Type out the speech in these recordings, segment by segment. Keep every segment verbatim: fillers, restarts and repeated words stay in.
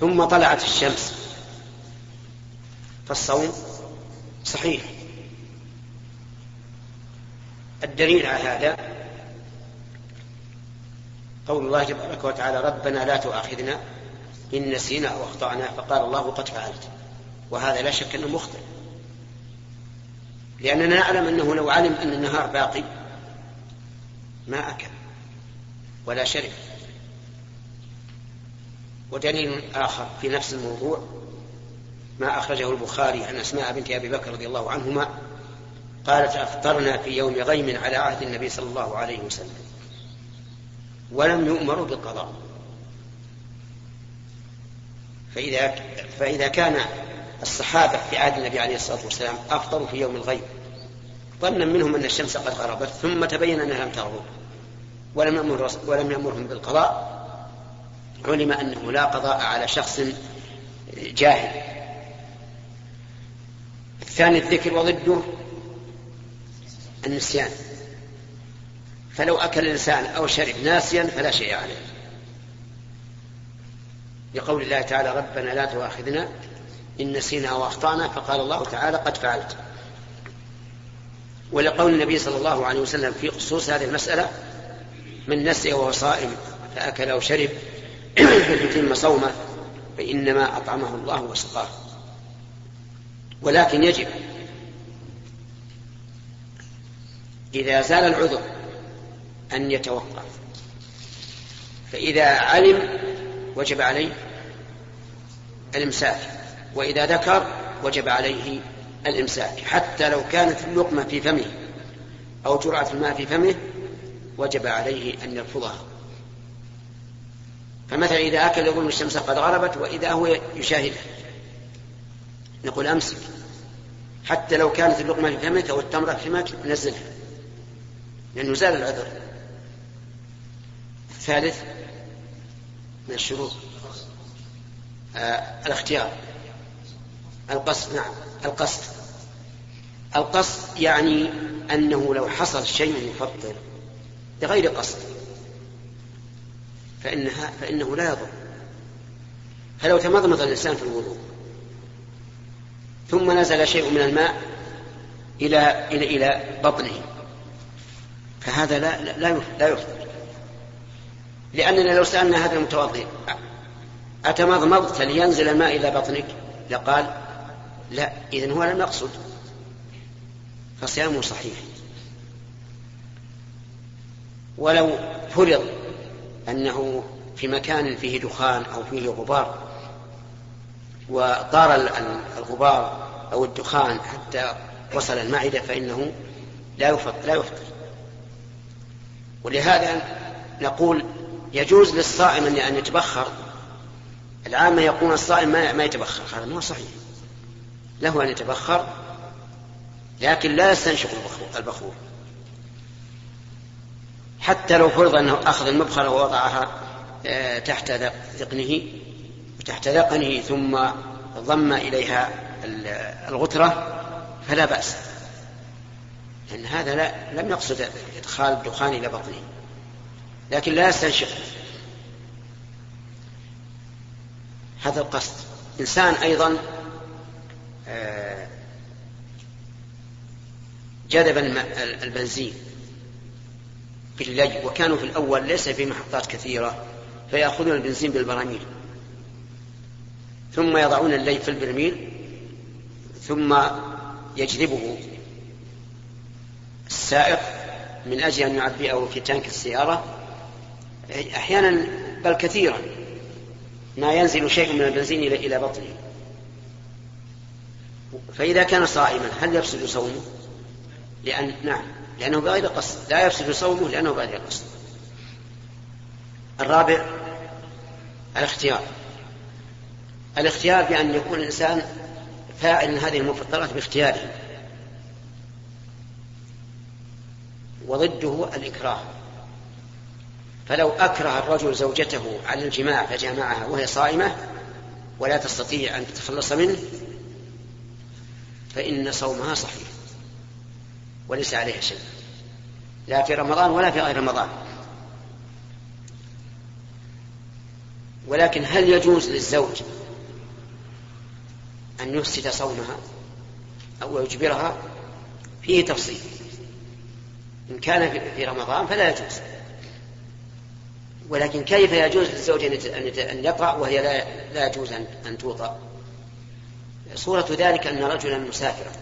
ثم طلعت الشمس فالصوم صحيح. الدليل على هذا قول الله تبارك وتعالى: ربنا لا تؤاخذنا إن نسينا أو أخطأنا فقال الله قد فعلت. وهذا لا شك أنه مخطئ، لأننا نعلم أنه لو علم أن النهار باقي ما أكل ولا شرب. ودليل آخر في نفس الموضوع ما أخرجه البخاري عن أسماء بنت أبي بكر رضي الله عنهما قالت: أفطرنا في يوم غيم على عهد النبي صلى الله عليه وسلم ولم يؤمروا بالقضاء. فإذا, فإذا كان الصحابة في عهد النبي عليه الصلاة والسلام أفطروا في يوم الغيم ظنا منهم أن الشمس قد غربت، ثم تبين أنها لم تغرب ولم, يأمر ولم يأمرهم بالقضاء، علم أنه لا قضاء على شخص جاهل. الثاني الذكر، وضده النسيان، فلو أكل الإنسان أو شرب ناسيا فلا شيء عليه، لقول الله تعالى: ربنا لا تؤاخذنا إن نسينا وأخطأنا فقال الله تعالى قد فعلت. ولقول النبي صلى الله عليه وسلم في خصوص هذه المسألة: من نسي وهو صائم فأكل أو شرب فليتم صومه فإنما أطعمه الله وسقاه. ولكن يجب إذا زال العذر أن يتوقف، فإذا علم وجب عليه الإمساك، وإذا ذكر وجب عليه الإمساك، حتى لو كانت اللقمة في فمه أو جرعة الماء في فمه وجب عليه أن يرفضها. فمثلا إذا أكل يقول الشمس قد غربت وإذا هو يشاهدها نقول أمسك، حتى لو كانت اللقمة في فمك أو التمرة في فمك نزلها، لأنه زال العذر. الثالث من الشروط آه الاختيار، القصد. نعم القصد. القصد يعني أنه لو حصل شيء يفطر بغير قصد فإنها فإنه لا يضر. فلو تمضمض الإنسان في الوضوء ثم نزل شيء من الماء إلى إلى إلى بطنه فهذا لا لا لا يفطر، لأننا لو سألنا هذا المتوضئ أتمضمضت لينزل الماء إلى بطنك لقال لا، إذن هو لم يقصد فصيامه صحيح. ولو فرض أنه في مكان فيه دخان أو فيه غبار وطار الغبار أو الدخان حتى وصل المعدة فإنه لا يفطر. ولهذا نقول يجوز للصائم أن يتبخر. العامة يقول الصائم ما يتبخر، هذا ما صحيح، له أن يتبخر لكن لا يستنشق البخور. حتى لو فرض أنه أخذ المبخرة ووضعها تحت ذقنه وتحت ذقنه ثم ضم إليها الغترة فلا بأس، لأن هذا لا لم يقصد إدخال الدخان إلى بطنه لكن لا يستنشق. هذا القصد. إنسان أيضا جذب البنزين في الليل، وكانوا في الأول ليس في محطات كثيرة فيأخذون البنزين بالبراميل ثم يضعون الليل في البرميل ثم يجذبه السائق من أجل أن يعبئه في تانك السيارة. أحيانا بل كثيرا ما ينزل شيء من البنزين إلى بطنه. فإذا كان صائما هل يفسد صومه؟ لأن نعم، لأنه بغير قصد، لا يفسد صومه لأنه بغير قصد. الرابع الاختيار، الاختيار بأن يكون الإنسان فاعل هذه المفطرات باختياره. وضده الإكراه، فلو أكره الرجل زوجته على الجماع فجامعها وهي صائمة ولا تستطيع أن تتخلص منه فإن صومها صحيح وليس عليها شيء، لا في رمضان ولا في غير رمضان. ولكن هل يجوز للزوج أن يفسد صومها أو يجبرها؟ فيه تفصيل. إن كان في رمضان فلا يجوز، ولكن كيف يجوز للزوج أن يطأ وهي لا يجوز أن توطأ؟ صورة ذلك أن رجلا مسافرا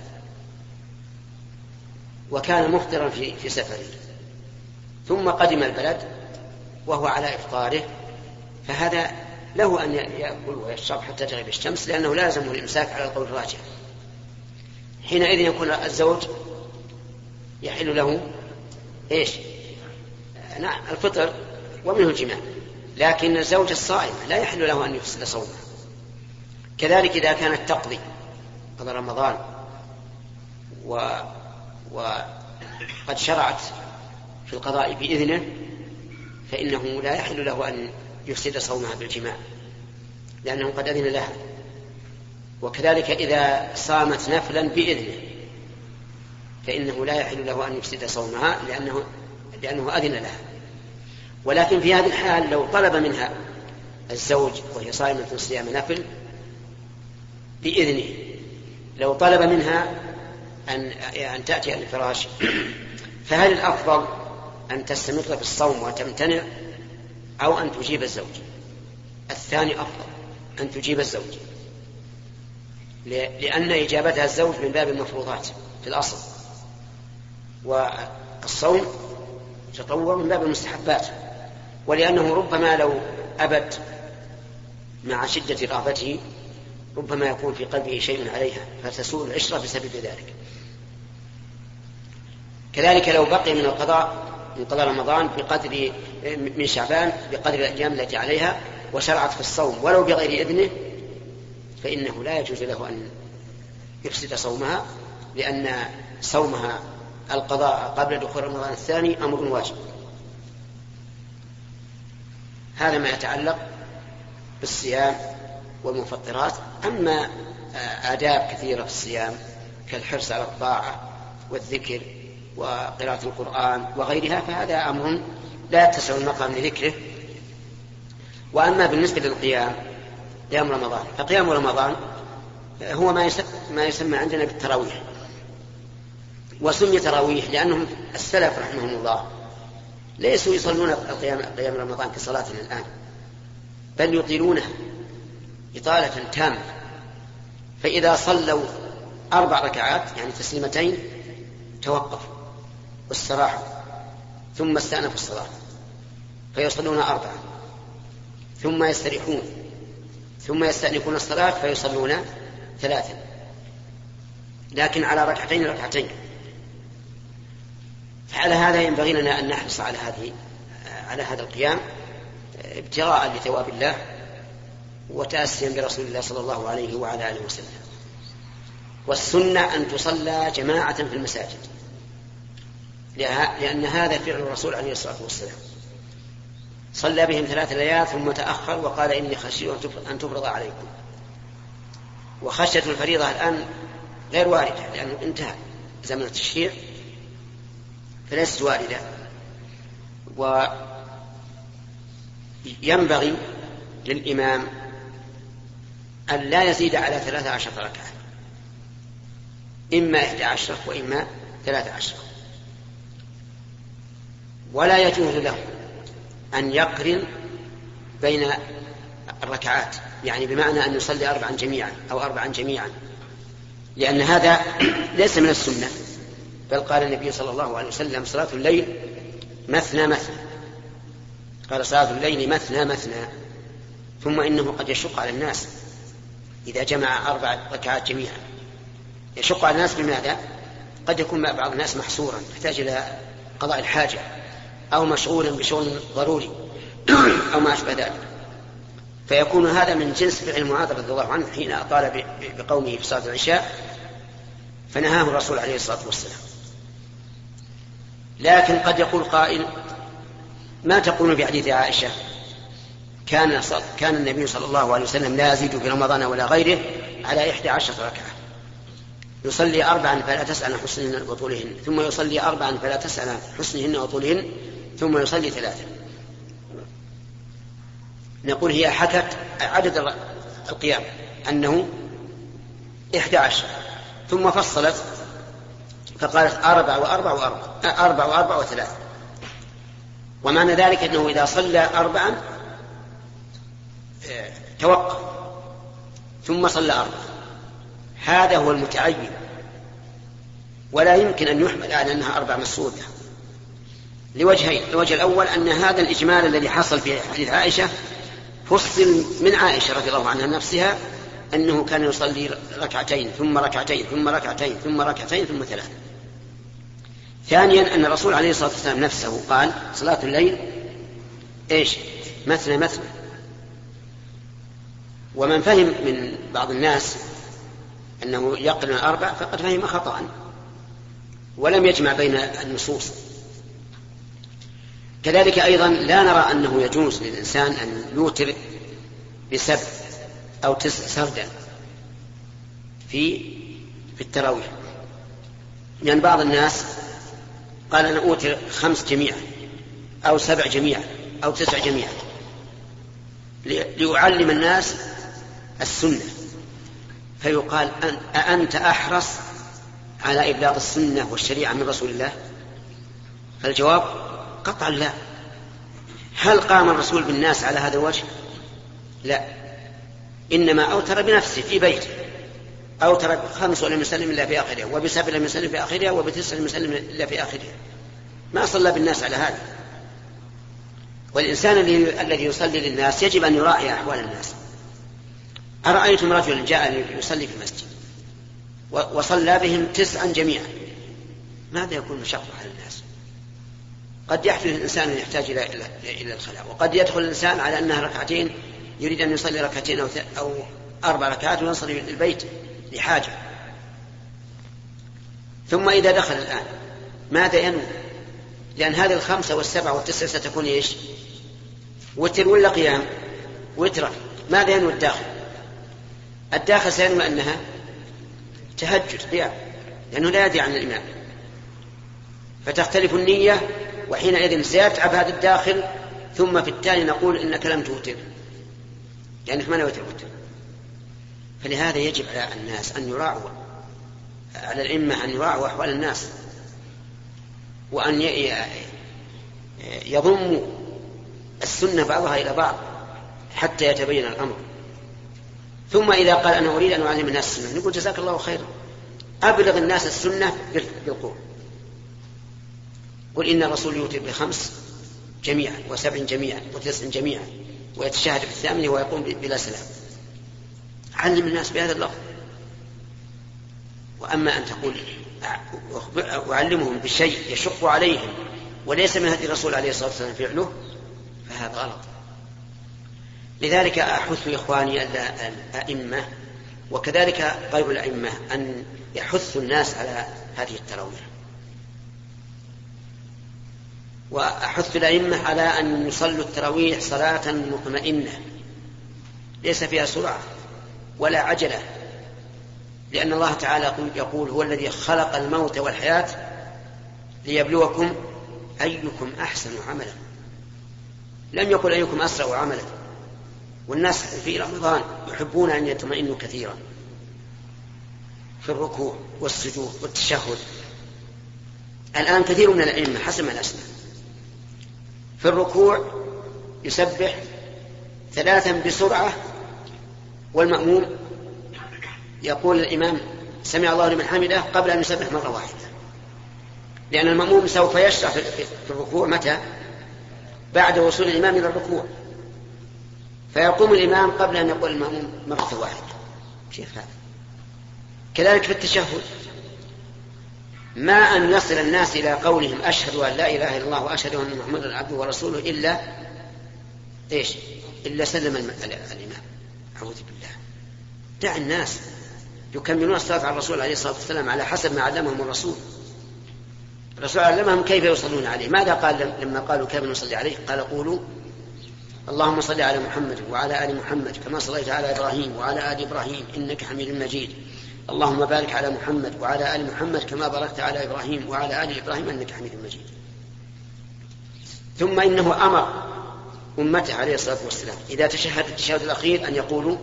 وكان مفطرا في سفره ثم قدم البلد وهو على إفطاره، فهذا له أن يأكل ويشرب حتى تغيب الشمس، لأنه لازم الإمساك على القول الراجح. حينئذ يكون الزوج يحل له إيش؟ نعم الفطر ومنه الجماع، لكن الزوج الصائم لا يحل له أن يفصل صومه. كذلك إذا كانت تقضي قضى رمضان وقد شرعت في القضاء بإذنه، فإنه لا يحل له أن يفسد صومها بالجماع لأنه قد أذن لها. وكذلك إذا صامت نفلا بإذنه فإنه لا يحل له أن يفسد صومها لأنه, لأنه أذن لها. ولكن في هذه الحال لو طلب منها الزوج وهي صائمة صيام نفل بإذنه، لو طلب منها أن, أن تأتي على الفراش، فهل الأفضل أن تستمر في الصوم وتمتنع أو أن تجيب الزوج؟ الثاني أفضل، أن تجيب الزوج، لأن إجابتها الزوج من باب المفروضات في الأصل، والصوم تطور من باب المستحبات، ولأنه ربما لو أبت مع شدة رغبته ربما يكون في قلبه شيء عليها فتسوء العشرة بسبب ذلك. كذلك لو بقي من القضاء من قضاء رمضان بقدر من شعبان بقدر الأيام التي عليها وشرعت في الصوم ولو بغير إذنه، فإنه لا يجوز له أن يفسد صومها، لأن صومها القضاء قبل دخول رمضان الثاني أمر واجب. هذا ما يتعلق بالصيام والمفطرات. أما آداب كثيرة في الصيام كالحرص على الطاعة والذكر وقراءة القرآن وغيرها فهذا أمر لا يتسع المقام لذكره. وأما بالنسبة للقيام قيام رمضان، فقيام رمضان هو ما يسمى عندنا بالتراويح، وسمي تراويح لأنهم السلف رحمهم الله ليسوا يصلون قيام رمضان كصلاتنا الآن، بل يطيلونها إطالة تامة. فإذا صلوا أربع ركعات يعني تسليمتين توقف واستراحوا ثم استأنفوا الصلاة، فيصلون أربعة ثم يستريحون ثم يستأنفون الصلاة فيصلون ثلاثة، لكن على ركعتين ركعتين. فعلى هذا ينبغي لنا أن نحرص على هذه على هذا القيام ابتغاء لثواب الله وتأسيا برسول الله صلى الله عليه وعلى آله وسلم. والسنة أن تصلى جماعة في المساجد، لأن هذا فعل الرسول عليه الصلاة والسلام، صلى بهم ثلاث ليال ثم تأخر وقال إني خشي أن تفرض عليكم. وخشية الفريضة الآن غير واردة لأنه انتهى زمن التشريع فليست واردة. وينبغي للإمام أن لا يزيد على ثلاث عشرة ركعة، إما إحدى عشرة وإما ثلاث عشرة. ولا يجوز له أن يقرن بين الركعات، يعني بمعنى أن يصلي أربعا جميعا أو أربعا جميعا، لأن هذا ليس من السنة، بل قال النبي صلى الله عليه وسلم صلاة الليل مثنى مثنى، قال صلاة الليل مثنى مثنى، ثم إنه قد يشق على الناس إذا جمع أربع ركعات جميعا. يشق على الناس بماذا؟ قد يكون مع بعض الناس محصورا يحتاج إلى قضاء الحاجة أو مشغولا بشغل ضروري أو ما أشبه ذلك، فيكون هذا من جنس فعل معاذ رضي الله عنه حين أطال بقومه في صلاة العشاء فنهاه الرسول عليه الصلاة والسلام. لكن قد يقول قائل ما تقول بحديث عائشة كان, كان النبي صلى الله عليه وسلم لا يزيد في رمضان ولا غيره على إحدى عشرة ركعة، يصلي أربعا فلا تسأل عن حسنهن وطولهن، ثم يصلي أربعا فلا تسأل عن حسنهن وطولهن، ثم يصلي ثلاثا. نقول هي حكت عدد القيام أنه إحدى عشر، ثم فصلت فقالت أربع وأربع وأربع أربع وأربع وثلاث. ومعنى ذلك أنه إذا صلى أربعا توقف ثم صلى أربعا، هذا هو المتعين، ولا يمكن أن يحمل على أنها أربع مسعودة لوجهين. الوجه الأول أن هذا الإجمال الذي حصل في حديث عائشة فصل من عائشة رضي الله عنها نفسها أنه كان يصلي ركعتين ثم ركعتين ثم ركعتين ثم ركعتين ثم ثلاثة. ثانيا أن الرسول عليه الصلاة والسلام نفسه قال صلاة الليل إيش مثنى مثنى. ومن فهم من بعض الناس أنه يقل من أربع فقد فهم خطأ ولم يجمع بين النصوص. كذلك أيضا لا نرى أنه يجوز للإنسان أن يوتر بسبع أو تسع سردا في في التراويح. لأن يعني بعض الناس قال أنا أوتر خمس جميعا أو سبع جميعا أو تسع جميعا ليعلم الناس السنة، فيقال أأنت أحرص على إبلاغ السنة والشريعة من رسول الله؟ فالجواب قطعا لا. هل قام الرسول بالناس على هذا الوجه؟ لا، إنما أوتر بنفسه في بيته، أوتر بخمس ولم يسلم إلا في آخرها، وبسبع لم يسلم في آخرها، وبتسع لم يسلم إلا في آخرها، ما صلى بالناس على هذا. والإنسان الذي يصلي للناس يجب أن يراعي أحوال الناس. أرأيتم رجلا جاء يصلي في المسجد وصلى بهم تسعا جميعا، ماذا يكون مشقة على الناس؟ قد يحدث الإنسان أن يحتاج إلى الخلاء، وقد يدخل الإنسان على أنها ركعتين يريد أن يصلي ركعتين أو, أو أربع ركعات وينصل إلى البيت لحاجة. ثم إذا دخل الآن ماذا ينوي؟ لأن هذه الخمسة والسبعة والتسعة ستكون إيش؟ وتر ولا قيام؟ وتر. ماذا ينوي الداخل؟ الداخل سينوي أنها تهجد قيام لأنه لا يدري عن الإمام، فتختلف النية، وحينئذ سيتعب هذا الداخل، ثم في التالي نقول إنك لم توتر لأنك ما نويت الوتر. فلهذا يجب على الناس أن يراعوا، على الأئمة أن يراعوا أحوال الناس، وأن يضموا السنة بعضها إلى بعض حتى يتبين الأمر. ثم إذا قال أنا أريد أن أعلم الناس السنة نقول جزاك الله خيرا، أبلغ الناس السنة بالقول، قل إن الرسول يوتر بخمس جميعا وسبع جميعا وتسع جميعا ويتشهد في الثامن ويقوم بلا سلام. علم الناس بهذا اللفظ. وأما أن تقول أعلمهم بشيء يشق عليهم وليس من هدي الرسول عليه الصلاة والسلام فعله فهذا غلط. لذلك أحث إخواني الأئمة وكذلك غير الأئمة أن يحث الناس على هذه التراويح، وأحث الأئمة على أن يصلوا التراويح صلاة مطمئنة ليس فيها سرعة ولا عجلة، لأن الله تعالى يقول هو الذي خلق الموت والحياة ليبلوكم أيكم أحسن عملا، لم يقل أيكم أسرع عملا. والناس في رمضان يحبون أن يطمئنوا كثيرا في الركوع والسجود والتشهد. الآن كثير من الأئمة حسب الأسنان في الركوع يسبح ثلاثا بسرعة، والمأموم يقول الإمام سمع الله لمن حمده قبل أن يسبح مرة واحدة، لأن المأموم سوف يشرح في الركوع متى؟ بعد وصول الإمام إلى الركوع، فيقوم الإمام قبل أن يقول المأموم مرة واحدة. كيف هذا؟ كذلك في التشهد، ما أن يصل الناس إلى قولهم أشهد أن لا إله إلا الله وأشهد أن محمدا عبده ورسوله إلا إيش؟ إلا سلم الإمام. أعوذ بالله. دع الناس يكملون الصلاة على الرسول عليه الصلاة والسلام على حسب ما علمهم الرسول. الرسول علمهم كيف يصلون عليه. ماذا قال لما قالوا كيف نصلي عليه؟ قال قولوا اللهم صل على محمد وعلى آل محمد كما صليت على إبراهيم وعلى آل إبراهيم إنك حميد مجيد، اللهم بارك على محمد وعلى آل محمد كما باركت على إبراهيم وعلى آل إبراهيم إنك حميد مجيد. ثم إنه أمر أمته عليه الصلاة والسلام إذا تشهد التشهد الأخير أن يقولوا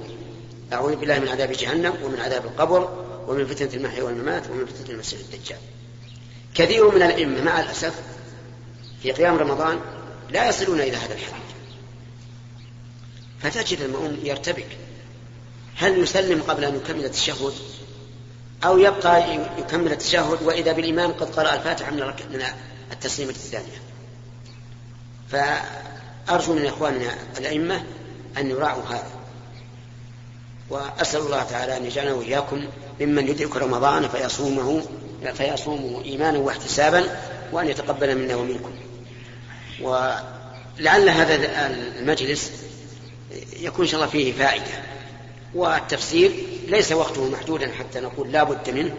أعوذ بالله من عذاب جهنم ومن عذاب القبر ومن فتنة المحيا والممات ومن فتنة المسيح الدجال. كثير من الأئمة مع الأسف في قيام رمضان لا يصلون إلى هذا الحد، فتجد المؤمن يرتبك، هل يسلم قبل أن يكمل التشهد أو يبقى يكمل التشهد وإذا بالإمام قد قرأ الفاتحة من التسليمة الثانية. فأرجو من إخواننا الأئمة أن يراعوا هذا، وأسأل الله تعالى أن يجعلنا وإياكم ممن يدرك رمضان فيصومه فيصومه إيمانا واحتسابا، وأن يتقبل منا ومنكم. ولعل هذا المجلس يكون إن شاء الله فيه فائدة، والتفسير ليس وقته محدودا حتى نقول لا بد منه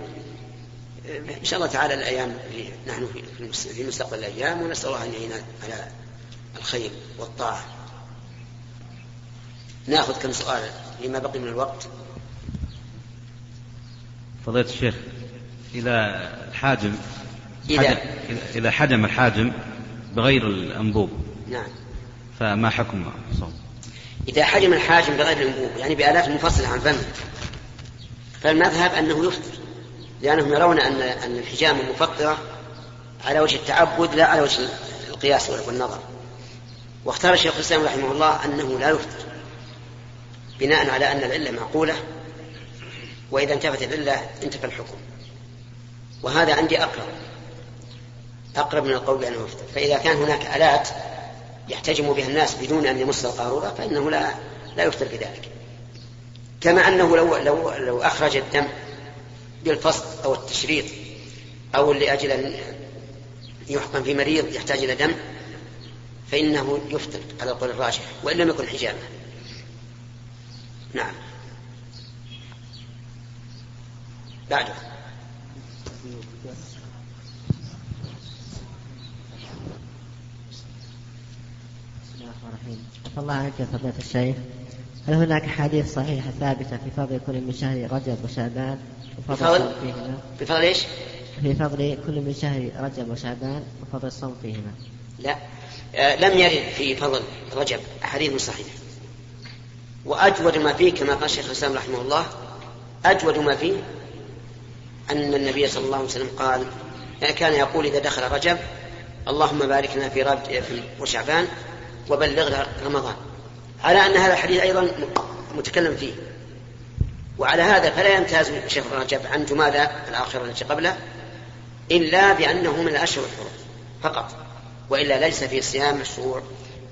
إن شاء الله تعالى الأيام نحن في مستقبل الأيام، ونسأل الله أن يعيننا على الخير والطاعة. نأخذ كم سؤال لما بقي من الوقت. فضيلة الشيخ، إذا الحاجم إذا إذا حجم الحاجم بغير الأنبوب، نعم، فما حكم الصوم؟ إذا حجم الحاجم بغير الأنبوب يعني بآلات منفصلة عن فمه، فالمذهب أنه يفطر، لأنهم يرون أن أن الحجامة مفطرة على وجه التعبد لا على وجه القياس والنظر. واختار الشيخ الإسلام رحمه الله أنه لا يفطر بناء على أن العلة معقولة، وإذا انتفت العلة انتفى الحكم، وهذا عندي أقرب أقرب من القول بأنه يفطر. فإذا كان هناك آلات يحتجم بها الناس بدون أن يمس القارورة فإنه لا لا يفطر بذلك، كما أنه لو لو لو أخرج الدم بالفصل أو التشريط أو لأجل أن يحقن في مريض يحتاج إلى دم فإنه يفطر على القول الراجح وإن لم يكن حجامة. نعم، بعده. بسم الله الرحمن الرحيم. الله عنك يا فضيلة الشيخ، هل هناك حديث صحيحة ثابتة في فضل كل من شهر رجب وشعبان وفضل بفضل ايش؟ في فضل كل من شهر رجب وشعبان وفضل الصوم فيهما؟ لا، آه لم يرد في فضل رجب حديث صحيح. وأجود ما فيه كما قال الشيخ الإسلام رحمه الله، أجود ما فيه أن النبي صلى الله عليه وسلم قال كان يقول إذا دخل رجب اللهم باركنا في رجب وشعبان وبلغنا رمضان، على أن هذا الحديث أيضا متكلم فيه. وعلى هذا فلا يمتاز شهر رجب عن جمادى الآخرة التي قبله إلا بأنه من الأشهر الحرم فقط، وإلا ليس فيه صيام مشروع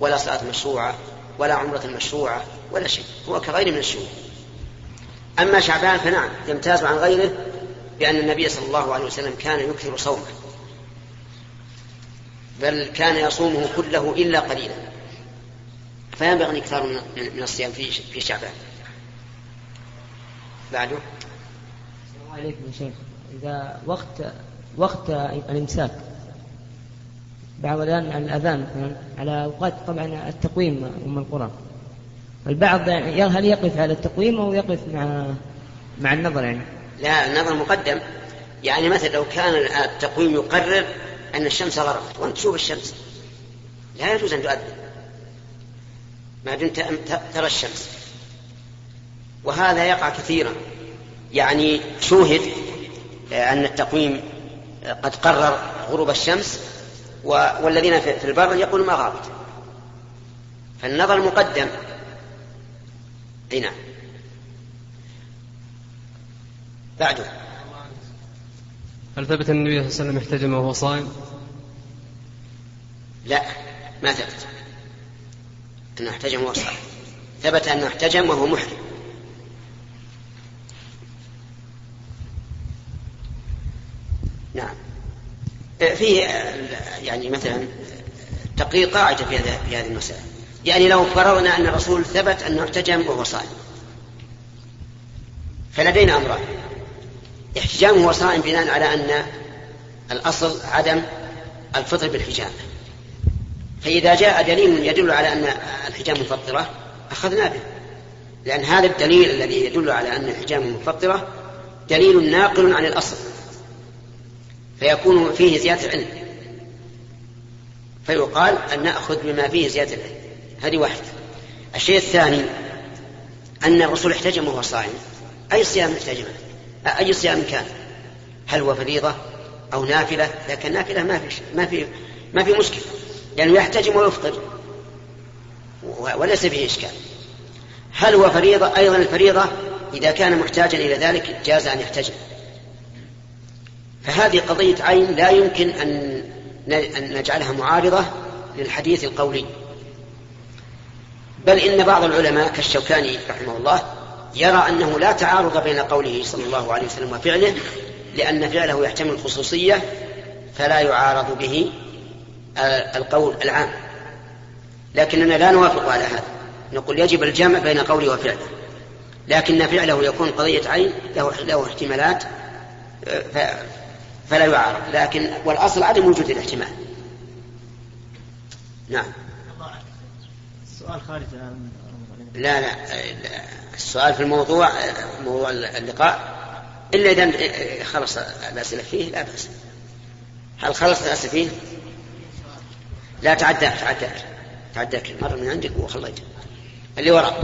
ولا صلاة مشروعة ولا عمرة مشروعة ولا شيء، هو كغير من الشهور. أما شعبان فنعم يمتاز عن غيره بأن النبي صلى الله عليه وسلم كان يكثر صومه، بل كان يصومه كله إلا قليلا، فينبغي الإكثار من الصيام في شعبان. بعده. السلام عليكم يا شيخ، إذا وقت وقت الإمساك بعضنا عن الأذان على أوقات طبعا التقويم أم القرآن، والبعض يعني هل يقف على التقويم أو يقف مع مع النظر؟ يعني لا، النظر مقدم. يعني مثلا لو كان التقويم يقرر أن الشمس غربت وأنت تشوف الشمس لا يجوز أن تؤذن ما دمت ترى الشمس، وهذا يقع كثيرا. يعني شوهد أن التقويم قد قرر غروب الشمس والذين في البر يقولون ما غابت، فالنظر مقدم. نعم، بعده. هل ثبت النبي صلى الله عليه وسلم احتجم وهو صائم؟ لا، ما ثبت أنه احتجم وهو صائم، ثبت أنه احتجم وهو محرم. نعم، فيه يعني مثلا تقرير قاعدة في هذه المسألة، يعني لو فرضنا أن الرسول ثبت أنه احتجم وهو صائم فلدينا أمران: احتجامه وهو صائم بناء على أن الأصل عدم الفطر بالحجامة، فإذا جاء دليل يدل على أن الحجامة مفطرة أخذنا به، لأن هذا الدليل الذي يدل على أن الحجامة مفطرة دليل ناقل عن الأصل فيكون فيه زيادة العلم، فيقال أن نأخذ بما فيه زيادة العلم. هذه واحدة. الشيء الثاني أن الرسول احتجم وهو صائم، أي صيام احتجم، أي صيام كان، هل هو فريضة أو نافلة؟ لكن نافلة ما في ما في ما في مشكلة، لأنه يحتجم ويفطر وليس فيه إشكال. هل هو فريضة؟ أيضا الفريضة إذا كان محتاجا إلى ذلك جاز أن يحتجم. فهذه قضية عين لا يمكن أن نجعلها معارضة للحديث القولي، بل إن بعض العلماء كالشوكاني رحمه الله يرى أنه لا تعارض بين قوله صلى الله عليه وسلم وفعله، لأن فعله يحتمل الخصوصية فلا يعارض به القول العام. لكننا لا نوافق على هذا، نقول يجب الجمع بين قوله وفعله، لكن فعله يكون قضية عين له احتمالات فلا يعارض، لكن والأصل عدم وجود الاحتمال. نعم. السؤال خارج عن لا, لا لا السؤال في الموضوع موضوع اللقاء، إلا إذا خلص الأسئلة فيه لا بأس. هل خلص الأسئلة فيه؟ لا تعداك تعداك تعداك مرة من عندك وخليت اللي وراء.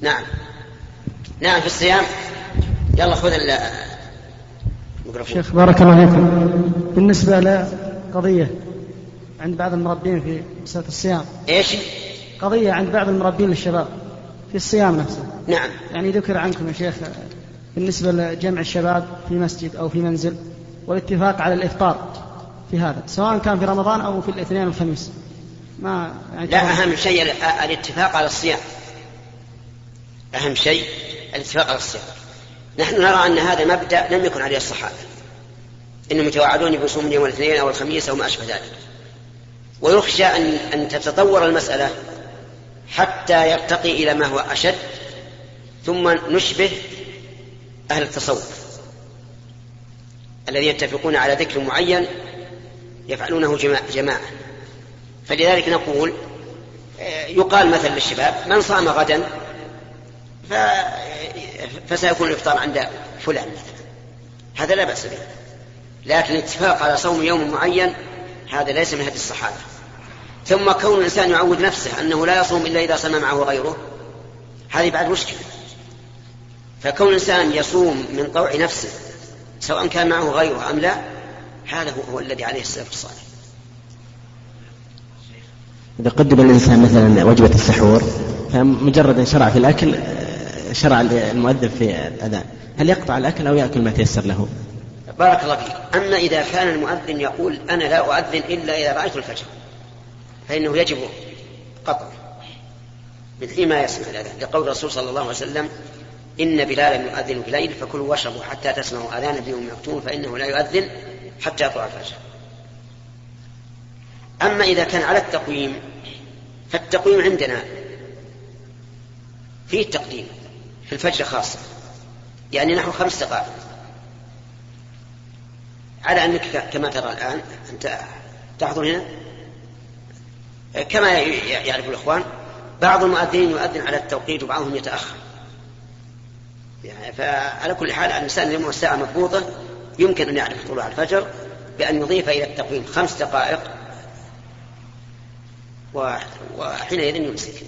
نعم نعم في الصيام. يلا خذ الميكروفون. شيخ بارك الله فيكم، بالنسبة لقضية عند بعض المربين في مسألة الصيام، ايش قضية عند بعض المربين للشباب في الصيام نفسه، نعم يعني ذكر عنكم يا شيخ بالنسبة لجمع الشباب في مسجد أو في منزل والاتفاق على الإفطار في هذا سواء كان في رمضان أو في الاثنين والخميس، ما يعني لا أهم شيء الاتفاق على الصيام، أهم شيء الاتفاق على الصيام. نحن نرى أن هذا المبدأ لم يكن عليه الصحابة، إنهم يتواعدون بصوم يوم الاثنين أو الخميس أو ما أشبه ذلك، ويخشى أن, أن تتطور المسألة حتى يرتقي إلى ما هو أشد ثم نشبه أهل التصوف الذين يتفقون على ذكر معين يفعلونه جماعة. فلذلك نقول يقال مثلا للشباب من صام غدا ف... فسيكون الإفطار عند فلان مثلا، هذا لا بأس به، لكن اتفاق على صوم يوم معين هذا ليس من هدي الصحابة. ثم كون الإنسان يعود نفسه أنه لا يصوم إلا إذا صام معه غيره هذه بعد مشكلة، فكون الإنسان يصوم من طوع نفسه سواء كان معه غيره أم لا هذا هو الذي عليه السلف الصالح. إذا قدم الإنسان مثلا وجبة السحور فمجرد أن شرع في الأكل شرع المؤذن في الأذان، هل يقطع الأكل أو يأكل ما تيسر له؟ بارك الله فيك. أما إذا كان المؤذن يقول أنا لا أؤذن إلا إذا رأيت الفجر فإنه يجب قطع من حين ما يسمع الأذان، لقول الرسول صلى الله عليه وسلم إن بلالا يؤذن بليل فكلوا واشربوا حتى تسمعوا أذان ابن أم مكتوم فإنه لا يؤذن حتى يطلع الفجر. أما إذا كان على التقويم فالتقويم عندنا فيه تقديم في الفجر خاصة، يعني نحو خمس دقائق على أنك كما ترى الآن أنت تحضر هنا كما يعرف الإخوان بعض المؤذنين يؤذن على التوقيت وبعضهم يتأخر، يعني فعلى كل حال الإنسان يوم الساعة مضبوطة يمكن أن يعرف طلوع الفجر بأن يضيف إلى التقويم خمس دقائق وحينئذ يمسك.